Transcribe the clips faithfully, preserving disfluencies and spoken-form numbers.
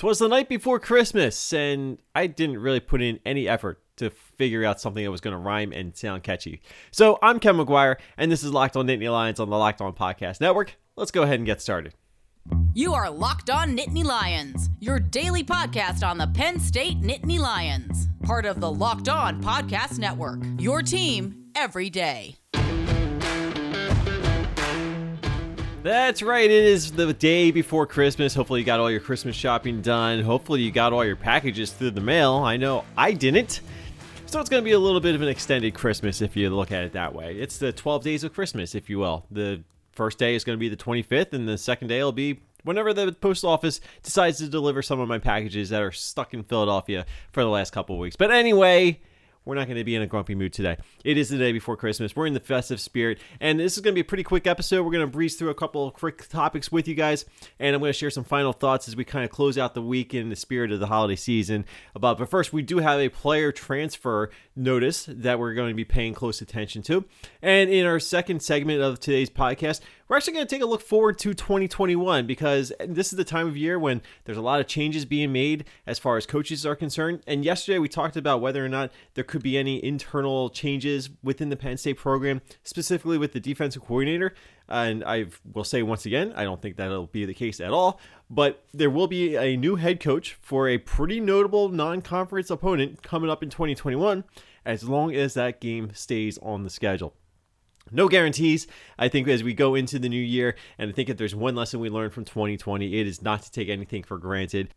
'Twas the night before Christmas, and I didn't really put in any effort to figure out something that was going to rhyme and sound catchy. So I'm Ken McGuire, and this is Locked On Nittany Lions on the Locked On Podcast Network. Let's go ahead and get started. You are Locked On Nittany Lions, your daily podcast on the Penn State Nittany Lions, part of the Locked On Podcast Network, your team every day. That's right, it is the day before Christmas. Hopefully you got all your Christmas shopping done. Hopefully you got all your packages through the mail. I know I didn't. So it's going to be a little bit of an extended Christmas if you look at it that way. It's the twelve days of Christmas, if you will. The first day is going to be the twenty-fifth, and the second day will be whenever the post office decides to deliver some of my packages that are stuck in Philadelphia for the last couple of weeks. But anyway, we're not going to be in a grumpy mood today. It is the day before Christmas. We're in the festive spirit, and this is going to be a pretty quick episode. We're going to breeze through a couple of quick topics with you guys, and I'm going to share some final thoughts as we kind of close out the week in the spirit of the holiday season. About, but first, we do have a player transfer notice that we're going to be paying close attention to, and in our second segment of today's podcast, we're actually going to take a look forward to twenty twenty-one, because this is the time of year when there's a lot of changes being made as far as coaches are concerned. And yesterday we talked about whether or not there could be any internal changes within the Penn State program, specifically with the defensive coordinator. And I will say once again, I don't think that'll be the case at all. But there will be a new head coach for a pretty notable non-conference opponent coming up in twenty twenty-one, as long as that game stays on the schedule. No guarantees. I think as we go into the new year, and I think if there's one lesson we learned from twenty twenty, it is not to take anything for granted.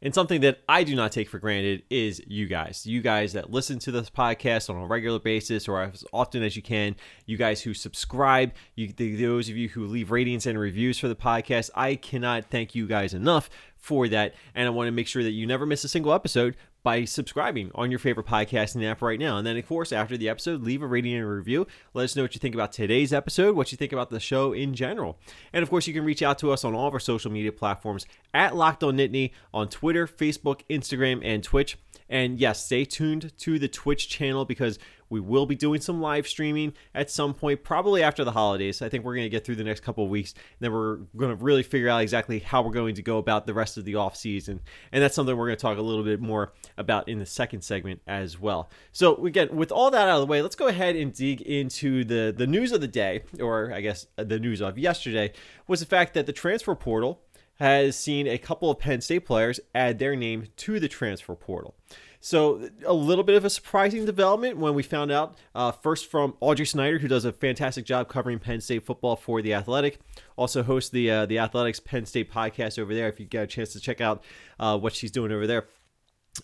And something that I do not take for granted is you guys. You guys that listen to this podcast on a regular basis or as often as you can. You guys who subscribe. You, those of you who leave ratings and reviews for the podcast. I cannot thank you guys enough for that. And I want to make sure that you never miss a single episode by subscribing on your favorite podcasting app right now. And then, of course, after the episode, leave a rating and a review. Let us know what you think about today's episode, what you think about the show in general. And, of course, you can reach out to us on all of our social media platforms at Locked On Nittany on Twitter, Facebook, Instagram, and Twitch. And, yes, stay tuned to the Twitch channel because we will be doing some live streaming at some point, probably after the holidays. I think we're going to get through the next couple of weeks. And then we're going to really figure out exactly how we're going to go about the rest of the offseason. And that's something we're going to talk a little bit more about in the second segment as well. So, again, with all that out of the way, let's go ahead and dig into the, the news of the day, or I guess the news of yesterday, was the fact that the transfer portal has seen a couple of Penn State players add their name to the transfer portal. So a little bit of a surprising development when we found out uh, first from Audrey Snyder, who does a fantastic job covering Penn State football for The Athletic, also hosts the uh, the Athletic's Penn State podcast over there. If you get a chance to check out uh, what she's doing over there.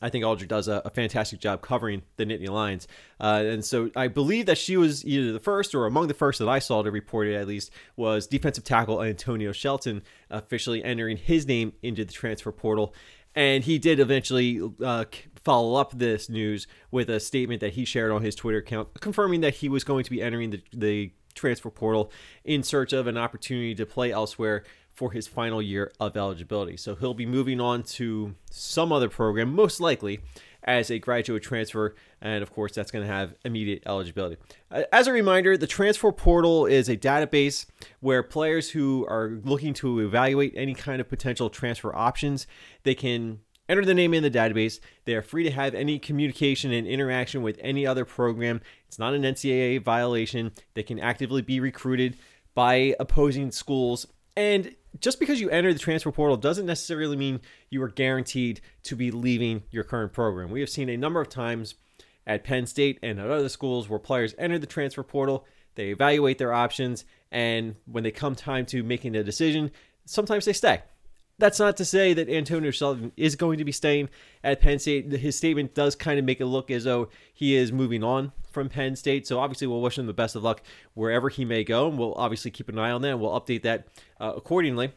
I think Audrey does a, a fantastic job covering the Nittany Lions. Uh, and so I believe that she was either the first or among the first that I saw to report it, at least, was defensive tackle Antonio Shelton officially entering his name into the transfer portal. And he did eventually uh, follow up this news with a statement that he shared on his Twitter account, confirming that he was going to be entering the, the transfer portal in search of an opportunity to play elsewhere for his final year of eligibility. So he'll be moving on to some other program, most likely as a graduate transfer. And of course, that's going to have immediate eligibility. As a reminder, the transfer portal is a database where players who are looking to evaluate any kind of potential transfer options, they can enter their name in the database. They are free to have any communication and interaction with any other program. It's not an N C double A violation. They can actively be recruited by opposing schools. And just because you enter the transfer portal doesn't necessarily mean you are guaranteed to be leaving your current program. We have seen a number of times at Penn State and at other schools where players enter the transfer portal, they evaluate their options, and when they come time to making a decision, sometimes they stay. That's not to say that Antonio Shelton is going to be staying at Penn State. His statement does kind of make it look as though he is moving on from Penn State. So obviously we'll wish him the best of luck wherever he may go. And we'll obviously keep an eye on that. And we'll update that uh, accordingly.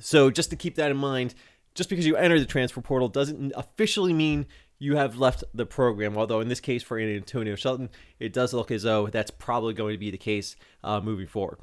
So just to keep that in mind, just because you enter the transfer portal doesn't officially mean you have left the program. Although in this case for Antonio Shelton, it does look as though that's probably going to be the case uh, moving forward.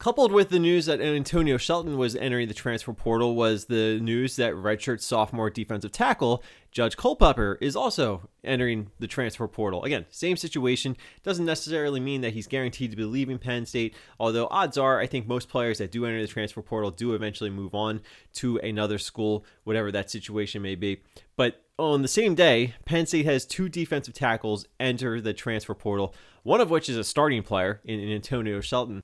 Coupled with the news that Antonio Shelton was entering the transfer portal was the news that redshirt sophomore defensive tackle Judge Culpepper is also entering the transfer portal. Again, same situation. Doesn't necessarily mean that he's guaranteed to be leaving Penn State, although odds are I think most players that do enter the transfer portal do eventually move on to another school, whatever that situation may be. But on the same day, Penn State has two defensive tackles enter the transfer portal, one of which is a starting player in Antonio Shelton.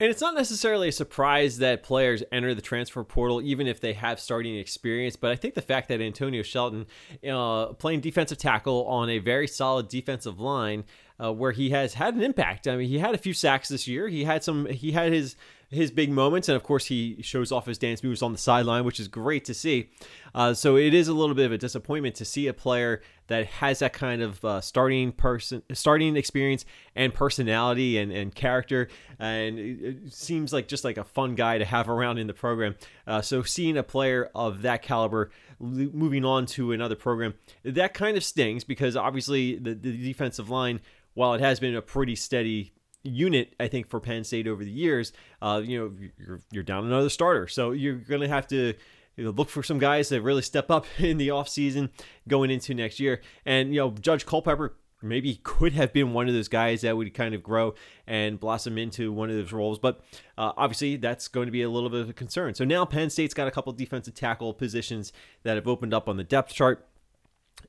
And it's not necessarily a surprise that players enter the transfer portal, even if they have starting experience. But I think the fact that Antonio Shelton, uh, playing defensive tackle on a very solid defensive line, uh, where he has had an impact. I mean, he had a few sacks this year. He had some. He had his his big moments, and of course, he shows off his dance moves on the sideline, which is great to see. Uh, so it is a little bit of a disappointment to see a player that has that kind of uh, starting person, starting experience and personality and, and character. And it, it seems like just like a fun guy to have around in the program. Uh, so seeing a player of that caliber moving on to another program, that kind of stings because obviously the, the defensive line, while it has been a pretty steady unit, I think, for Penn State over the years, uh, you know, you're, you're down another starter. So you're going to have to look for some guys that really step up in the offseason going into next year. And, you know, Judge Culpepper maybe could have been one of those guys that would kind of grow and blossom into one of those roles. But uh, obviously that's going to be a little bit of a concern. So now Penn State's got a couple defensive tackle positions that have opened up on the depth chart.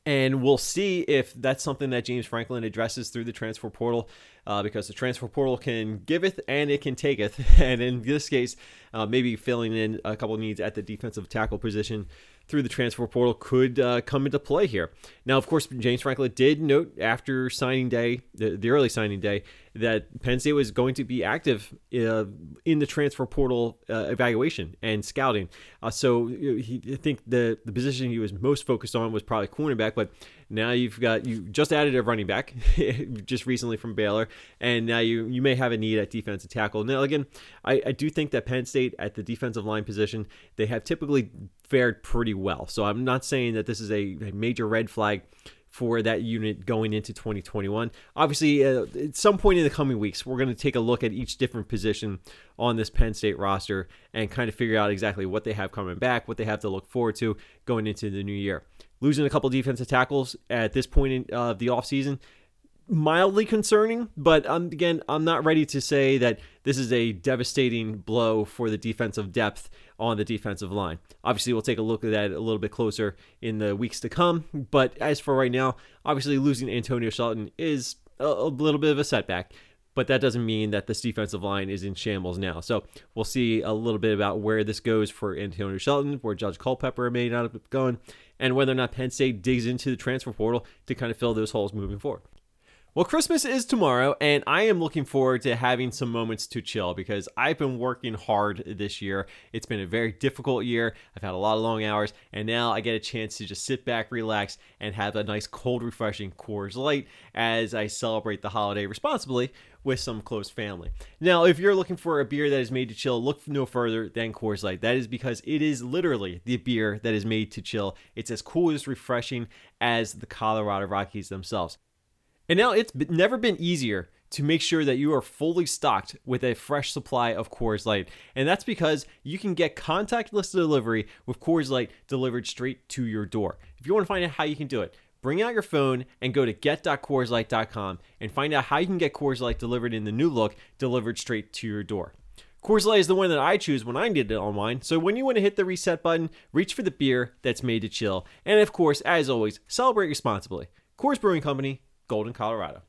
And we'll see if that's something that James Franklin addresses through the transfer portal, uh, because the transfer portal can giveth and it can taketh. And in this case, uh, maybe filling in a couple needs at the defensive tackle position through the transfer portal could uh, come into play here. Now, of course, James Franklin did note after signing day, the, the early signing day, that Penn State was going to be active uh, in the transfer portal uh, evaluation and scouting. Uh, so he, I think the, the position he was most focused on was probably cornerback, but now you've got, you just added a running back just recently from Baylor, and now you, you may have a need at defensive tackle. Now, again, I, I do think that Penn State at the defensive line position, they have typically fared pretty well. So I'm not saying that this is a, a major red flag for that unit going into twenty twenty-one. Obviously, uh, at some point in the coming weeks, we're going to take a look at each different position on this Penn State roster and kind of figure out exactly what they have coming back, what they have to look forward to going into the new year. Losing a couple defensive tackles at this point in uh, the offseason, mildly concerning, but um, again, I'm not ready to say that this is a devastating blow for the defensive depth on the defensive line. Obviously, we'll take a look at that a little bit closer in the weeks to come, but as for right now, obviously losing Antonio Shelton is a, a little bit of a setback, but that doesn't mean that this defensive line is in shambles now. So we'll see a little bit about where this goes for Antonio Shelton, where Judge Culpepper may not have gone, and whether or not Penn State digs into the transfer portal to kind of fill those holes moving forward. Well, Christmas is tomorrow, and I am looking forward to having some moments to chill because I've been working hard this year. It's been a very difficult year. I've had a lot of long hours, and now I get a chance to just sit back, relax, and have a nice, cold, refreshing Coors Light as I celebrate the holiday responsibly with some close family. Now, if you're looking for a beer that is made to chill, look no further than Coors Light. That is because it is literally the beer that is made to chill. It's as cool, as refreshing as the Colorado Rockies themselves. And now it's never been easier to make sure that you are fully stocked with a fresh supply of Coors Light. And that's because you can get contactless delivery with Coors Light delivered straight to your door. If you want to find out how you can do it, bring out your phone and go to get dot coors light dot com and find out how you can get Coors Light delivered in the new look, delivered straight to your door. Coors Light is the one that I choose when I need it on mine. So when you want to hit the reset button, reach for the beer that's made to chill. And of course, as always, celebrate responsibly. Coors Brewing Company, Golden, Colorado.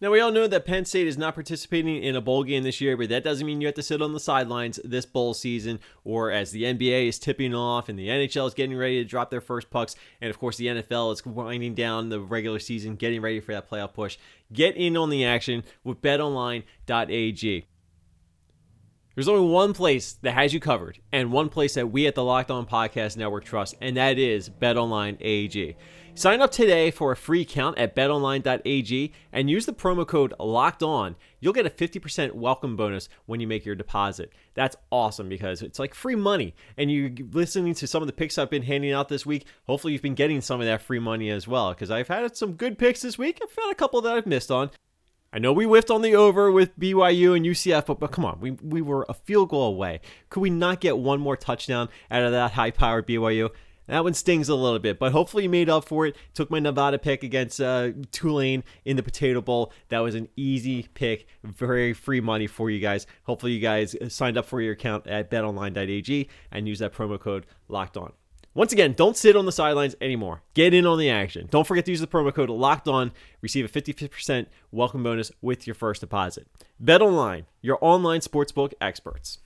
Now, we all know that Penn State is not participating in a bowl game this year, but that doesn't mean you have to sit on the sidelines this bowl season, or as the N B A is tipping off and the N H L is getting ready to drop their first pucks, and of course the N F L is winding down the regular season, getting ready for that playoff push. Get in on the action with bet online dot a g. There's only one place that has you covered, and one place that we at the Locked On Podcast Network trust, and that is bet online dot a g. Sign up today for a free account at bet online dot a g and use the promo code LOCKEDON. You'll get a fifty percent welcome bonus when you make your deposit. That's awesome because it's like free money. And you're listening to some of the picks I've been handing out this week. Hopefully you've been getting some of that free money as well, because I've had some good picks this week. I've had a couple that I've missed on. I know we whiffed on the over with B Y U and U C F, but, but come on, we we were a field goal away. Could we not get one more touchdown out of that high-powered B Y U? That one stings a little bit, but hopefully made up for it. Took my Nevada pick against uh, Tulane in the Potato Bowl. That was an easy pick, very free money for you guys. Hopefully you guys signed up for your account at bet online dot a g and use that promo code LOCKEDON. Once again, don't sit on the sidelines anymore. Get in on the action. Don't forget to use the promo code LOCKEDON. Receive a fifty percent welcome bonus with your first deposit. BetOnline, your online sportsbook experts.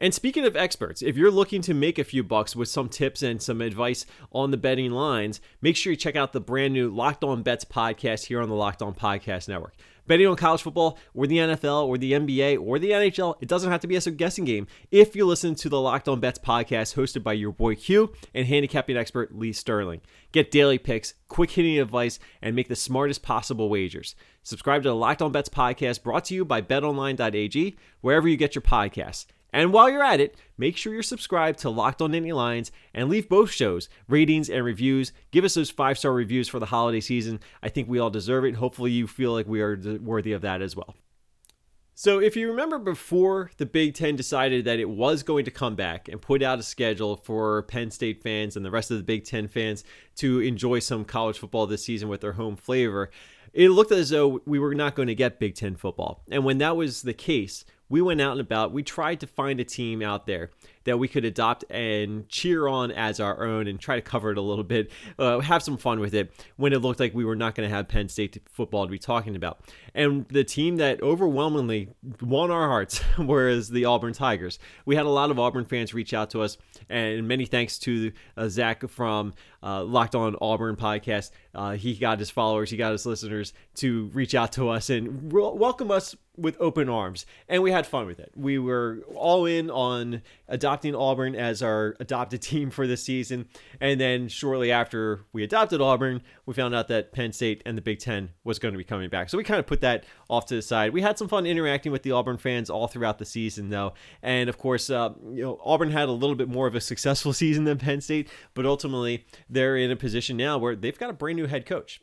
And speaking of experts, if you're looking to make a few bucks with some tips and some advice on the betting lines, make sure you check out the brand new Locked On Bets podcast here on the Locked On Podcast Network. Betting on college football or the N F L or the N B A or the N H L, it doesn't have to be a guessing game if you listen to the Locked On Bets podcast hosted by your boy Q and handicapping expert Lee Sterling. Get daily picks, quick hitting advice, and make the smartest possible wagers. Subscribe to the Locked On Bets podcast brought to you by bet online dot a g, wherever you get your podcasts. And while you're at it, make sure you're subscribed to Locked On Nittany Lions and leave both shows ratings and reviews. Give us those five-star reviews for the holiday season. I think we all deserve it. Hopefully you feel like we are worthy of that as well. So if you remember before the Big Ten decided that it was going to come back and put out a schedule for Penn State fans and the rest of the Big Ten fans to enjoy some college football this season with their home flavor, it looked as though we were not going to get Big Ten football. And when that was the case, we went out and about, we tried to find a team out there that we could adopt and cheer on as our own and try to cover it a little bit, uh, have some fun with it when it looked like we were not going to have Penn State football to be talking about. And the team that overwhelmingly won our hearts was the Auburn Tigers. We had a lot of Auburn fans reach out to us, and many thanks to uh, Zach from uh, Locked On Auburn podcast. Uh, he got his followers, he got his listeners to reach out to us and re- welcome us with open arms, and we had fun with it. We were all in on adopting Auburn as our adopted team for this season, and then shortly after we adopted Auburn, we found out that Penn State and the Big Ten was going to be coming back, so we kind of put that off to the side. We had some fun interacting with the Auburn fans all throughout the season, though, and of course, uh, you know, Auburn had a little bit more of a successful season than Penn State, but ultimately, they're in a position now where they've got a brand new head coach.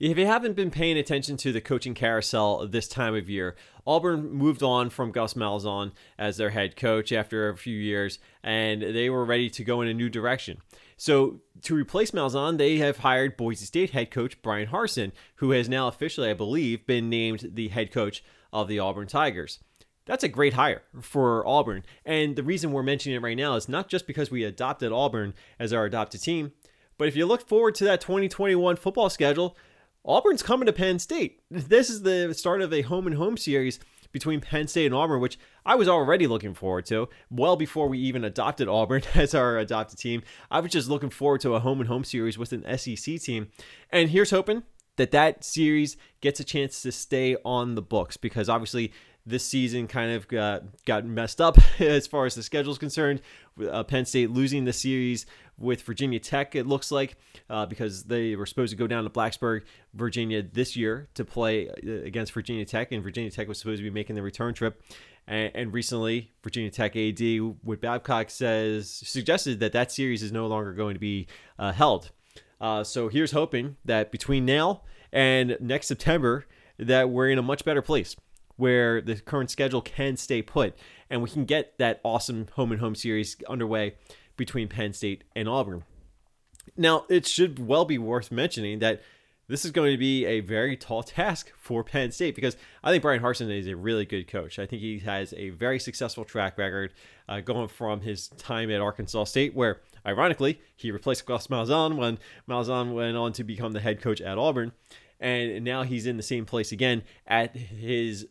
If you haven't been paying attention to the coaching carousel this time of year, Auburn moved on from Gus Malzahn as their head coach after a few years, and they were ready to go in a new direction. So to replace Malzahn, they have hired Boise State head coach Brian Harsin, who has now officially, I believe, been named the head coach of the Auburn Tigers. That's a great hire for Auburn, and the reason we're mentioning it right now is not just because we adopted Auburn as our adopted team, but if you look forward to that twenty twenty-one football schedule, Auburn's coming to Penn State. This is the start of a home-and-home series between Penn State and Auburn, which I was already looking forward to well before we even adopted Auburn as our adopted team. I was just looking forward to a home-and-home series with an S E C team. And here's hoping that that series gets a chance to stay on the books, because obviously this season kind of got, got messed up as far as the schedule is concerned. Uh, Penn State losing the series with Virginia Tech, it looks like, uh, because they were supposed to go down to Blacksburg, Virginia this year to play against Virginia Tech, and Virginia Tech was supposed to be making the return trip. And, and recently, Virginia Tech A D Wood Babcock says suggested that that series is no longer going to be uh, held. Uh, so here's hoping that between now and next September that we're in a much better place, where the current schedule can stay put, and we can get that awesome home-and-home series underway between Penn State and Auburn. Now, it should well be worth mentioning that this is going to be a very tall task for Penn State, because I think Brian Harsin is a really good coach. I think he has a very successful track record uh, going from his time at Arkansas State, where, ironically, he replaced Gus Malzahn when Malzahn went on to become the head coach at Auburn, and now he's in the same place again at his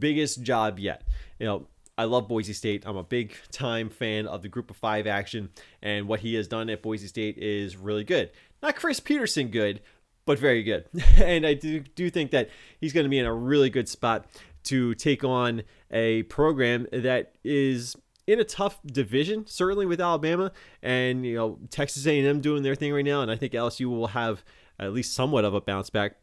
biggest job yet. You know, I love Boise State. I'm a big time fan of the Group of Five action, and what he has done at Boise State is really good. Not Chris Peterson good, but very good. And I do do think that he's going to be in a really good spot to take on a program that is in a tough division, certainly with Alabama and, you know, Texas A and M doing their thing right now, and I think L S U will have at least somewhat of a bounce back.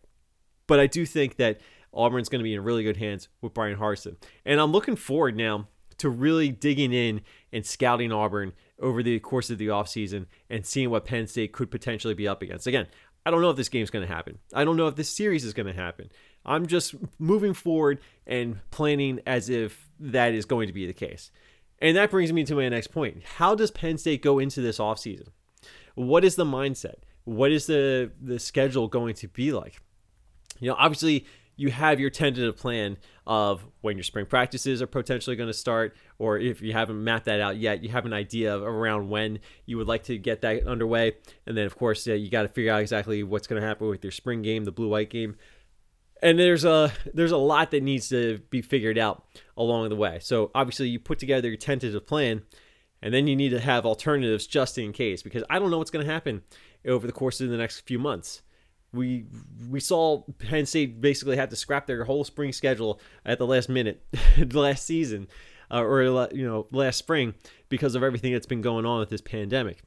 But I do think that Auburn's going to be in really good hands with Brian Harsin. And I'm looking forward now to really digging in and scouting Auburn over the course of the offseason and seeing what Penn State could potentially be up against. Again, I don't know if this game's going to happen. I don't know if this series is going to happen. I'm just moving forward and planning as if that is going to be the case. And that brings me to my next point. How does Penn State go into this offseason? What is the mindset? What is the, the schedule going to be like? You know, obviously, you have your tentative plan of when your spring practices are potentially going to start, or if you haven't mapped that out yet, you have an idea of around when you would like to get that underway. And then, of course, you got to figure out exactly what's going to happen with your spring game, the blue-white game. And there's a there's a lot that needs to be figured out along the way. So, obviously, you put together your tentative plan, and then you need to have alternatives just in case, because I don't know what's going to happen over the course of the next few months. We we saw Penn State basically have to scrap their whole spring schedule at the last minute, last season, uh, or you know last spring because of everything that's been going on with this pandemic.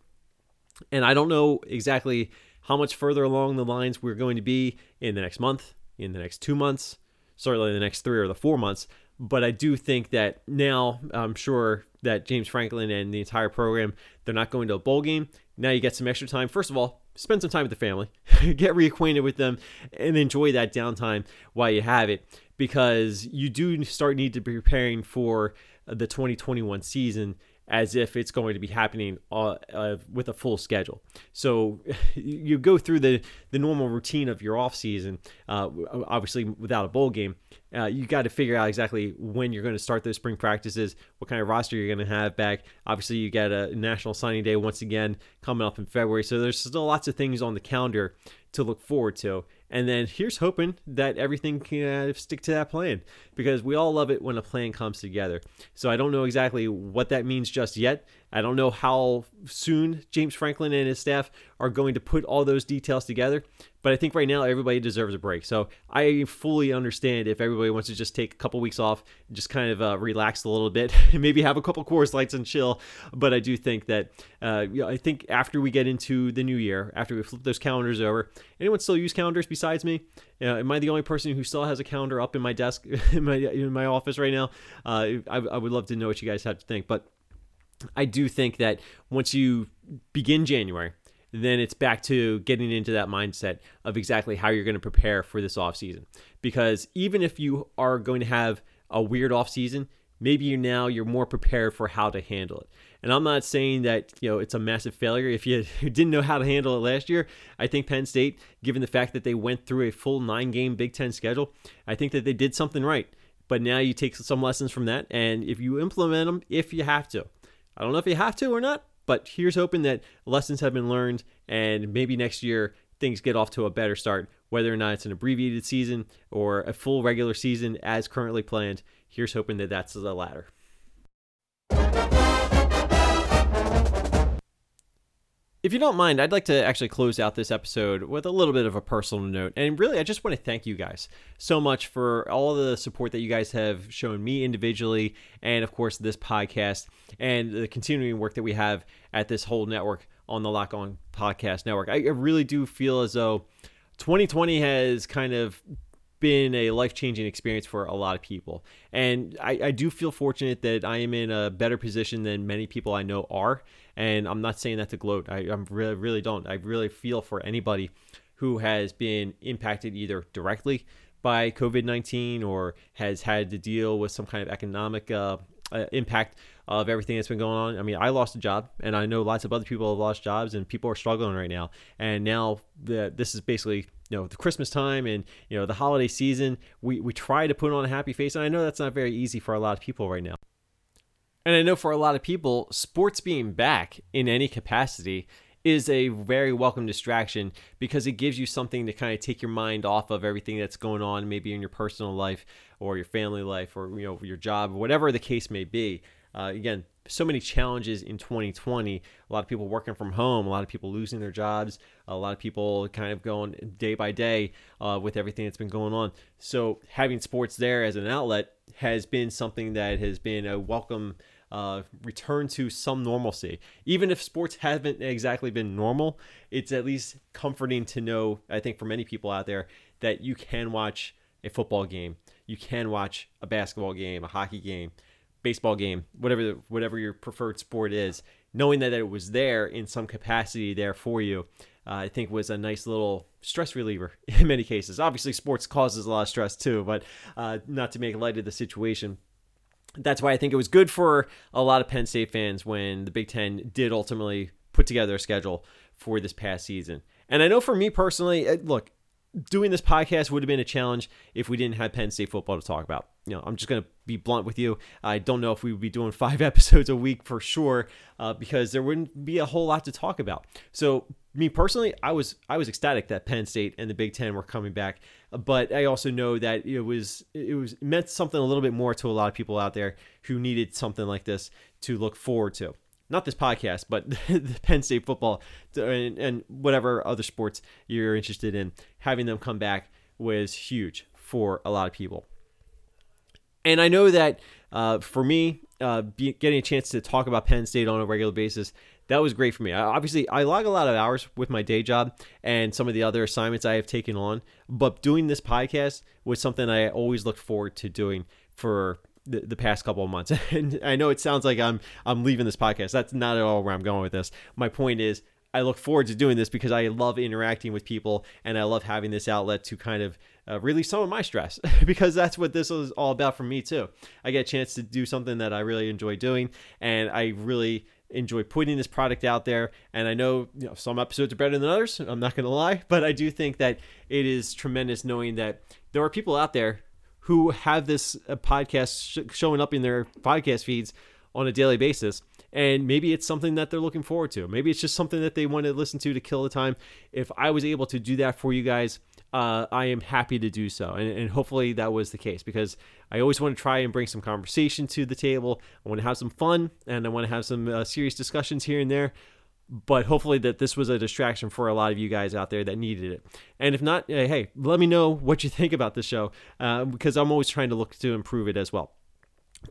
And I don't know exactly how much further along the lines we're going to be in the next month, in the next two months, certainly in the next three or the four months. But I do think that now I'm sure that James Franklin and the entire program, they're not going to a bowl game. Now you get some extra time. First of all, spend some time with the family, get reacquainted with them, and enjoy that downtime while you have it, because you do start need to be preparing for the twenty twenty-one season as if it's going to be happening uh, uh, with a full schedule. So you go through the, the normal routine of your offseason, uh, obviously without a bowl game. Uh, you got to figure out exactly when you're going to start those spring practices, what kind of roster you're going to have back. Obviously, you got a National Signing Day once again coming up in February. So there's still lots of things on the calendar to look forward to. And then here's hoping that everything can stick to that plan, because we all love it when a plan comes together. So I don't know exactly what that means just yet. I don't know how soon James Franklin and his staff are going to put all those details together, but I think right now everybody deserves a break. So I fully understand if everybody wants to just take a couple weeks off, just kind of uh, relax a little bit, maybe have a couple Coors Lights and chill. But I do think that uh, you know, I think after we get into the new year, after we flip those calendars over, anyone still use calendars besides me? You know, am I the only person who still has a calendar up in my desk in my in my office right now? Uh, I, I would love to know what you guys have to think, but I do think that once you begin January, then it's back to getting into that mindset of exactly how you're going to prepare for this offseason. Because even if you are going to have a weird offseason, maybe you now you're more prepared for how to handle it. And I'm not saying that, you know, it's a massive failure. If you didn't know how to handle it last year, I think Penn State, given the fact that they went through a full nine-game Big Ten schedule, I think that they did something right. But now you take some lessons from that, and if you implement them, if you have to. I don't know if you have to or not, but here's hoping that lessons have been learned and maybe next year things get off to a better start, whether or not it's an abbreviated season or a full regular season as currently planned. Here's hoping that that's the latter. If you don't mind, I'd like to actually close out this episode with a little bit of a personal note. And really, I just want to thank you guys so much for all the support that you guys have shown me individually and, of course, this podcast and the continuing work that we have at this whole network on the Locked On Podcast Network. I really do feel as though twenty twenty has kind of been a life-changing experience for a lot of people. And I, I do feel fortunate that I am in a better position than many people I know are. And I'm not saying that to gloat. I I'm really, really don't. I really feel for anybody who has been impacted either directly by covid nineteen or has had to deal with some kind of economic uh, uh, impact of everything that's been going on. I mean, I lost a job, and I know lots of other people have lost jobs, and people are struggling right now. And now the, this is basically, you know, the Christmas time and, you know, the holiday season, we, we try to put on a happy face. And I know that's not very easy for a lot of people right now. And I know for a lot of people, sports being back in any capacity is a very welcome distraction, because it gives you something to kind of take your mind off of everything that's going on, maybe in your personal life or your family life or, you know, your job, whatever the case may be. Uh, again, so many challenges in twenty twenty, a lot of people working from home, a lot of people losing their jobs, a lot of people kind of going day by day uh, with everything that's been going on. So having sports there as an outlet has been something that has been a welcome uh, return to some normalcy. Even if sports haven't exactly been normal, it's at least comforting to know, I think for many people out there, that you can watch a football game, you can watch a basketball game, a hockey game, baseball game, whatever the, whatever your preferred sport is, knowing that it was there in some capacity there for you, uh, I think was a nice little stress reliever in many cases. Obviously, sports causes a lot of stress too, but uh, not to make light of the situation. That's why I think it was good for a lot of Penn State fans when the Big Ten did ultimately put together a schedule for this past season. And I know for me personally, look, doing this podcast would have been a challenge if we didn't have Penn State football to talk about. You know, I'm just going to be blunt with you. I don't know if we would be doing five episodes a week for sure, uh, because there wouldn't be a whole lot to talk about. So me personally, I was I was ecstatic that Penn State and the Big Ten were coming back, but I also know that it was it was it meant something a little bit more to a lot of people out there who needed something like this to look forward to. Not this podcast, but the Penn State football and, and whatever other sports you're interested in, having them come back was huge for a lot of people. And I know that uh, for me, uh, be, getting a chance to talk about Penn State on a regular basis, that was great for me. I, obviously, I log a lot of hours with my day job and some of the other assignments I have taken on, but doing this podcast was something I always looked forward to doing for the, the past couple of months. And I know it sounds like I'm I'm leaving this podcast. That's not at all where I'm going with this. My point is, I look forward to doing this because I love interacting with people and I love having this outlet to kind of uh, release some of my stress because that's what this is all about for me too. I get a chance to do something that I really enjoy doing and I really enjoy putting this product out there. And I know, you know, some episodes are better than others. I'm not going to lie, but I do think that it is tremendous knowing that there are people out there who have this uh, podcast sh- showing up in their podcast feeds on a daily basis. And maybe it's something that they're looking forward to. Maybe it's just something that they want to listen to to kill the time. If I was able to do that for you guys, uh, I am happy to do so. And, and hopefully that was the case because I always want to try and bring some conversation to the table. I want to have some fun and I want to have some uh, serious discussions here and there. But hopefully that this was a distraction for a lot of you guys out there that needed it. And if not, hey, let me know what you think about the show uh, because I'm always trying to look to improve it as well.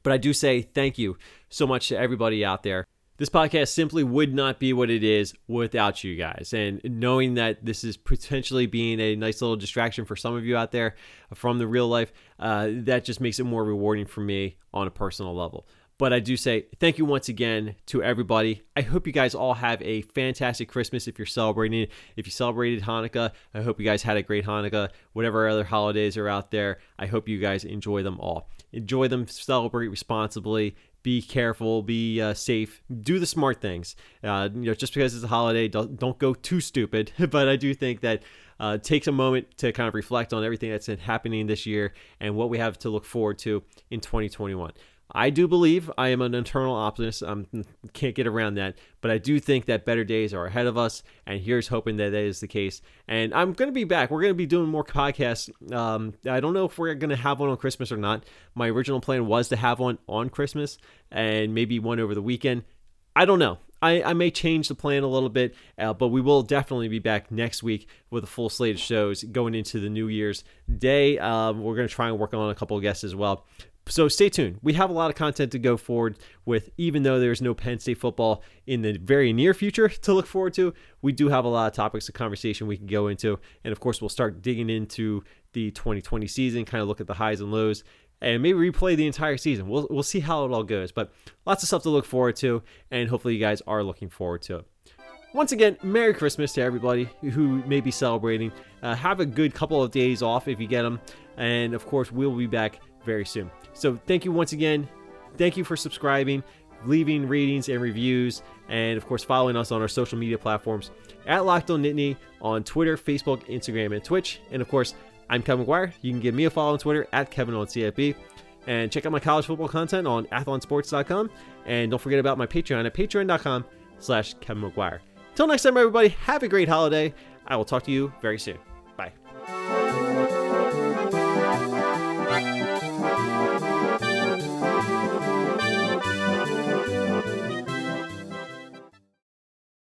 But I do say thank you so much to everybody out there. This podcast simply would not be what it is without you guys. And knowing that this is potentially being a nice little distraction for some of you out there from the real life, uh, that just makes it more rewarding for me on a personal level. But I do say thank you once again to everybody. I hope you guys all have a fantastic Christmas if you're celebrating it. If you celebrated Hanukkah, I hope you guys had a great Hanukkah. Whatever other holidays are out there, I hope you guys enjoy them all. Enjoy them, celebrate responsibly, be careful, be uh, safe, do the smart things. Uh, you know, just because it's a holiday, don't, don't go too stupid. But I do think that uh, it takes a moment to kind of reflect on everything that's been happening this year and what we have to look forward to in twenty twenty-one. I do believe I am an internal optimist. I can't get around that. But I do think that better days are ahead of us. And here's hoping that that is the case. And I'm going to be back. We're going to be doing more podcasts. Um, I don't know if we're going to have one on Christmas or not. My original plan was to have one on Christmas and maybe one over the weekend. I don't know. I, I may change the plan a little bit, uh, but we will definitely be back next week with a full slate of shows going into the New Year's Day. Um, we're going to try and work on a couple of guests as well. So stay tuned. We have a lot of content to go forward with, even though there's no Penn State football in the very near future to look forward to. We do have a lot of topics of conversation we can go into. And of course, we'll start digging into the twenty twenty season, kind of look at the highs and lows, and maybe replay the entire season. We'll we'll see how it all goes. But lots of stuff to look forward to, and hopefully you guys are looking forward to it. Once again, Merry Christmas to everybody who may be celebrating. Uh, have a good couple of days off if you get them. And of course, we'll be back very soon. So thank you once again. Thank you for subscribing, leaving ratings and reviews, and of course following us on our social media platforms at Locked On Nittany on Twitter, Facebook, Instagram, and Twitch. And of course, I'm Ken McGuire. You can give me a follow on Twitter at Kevin on C F B. And check out my college football content on Athlon Sports dot com. And don't forget about my Patreon at patreon dot com slash Kevin McGuire. Till next time, everybody, have a great holiday. I will talk to you very soon. Bye.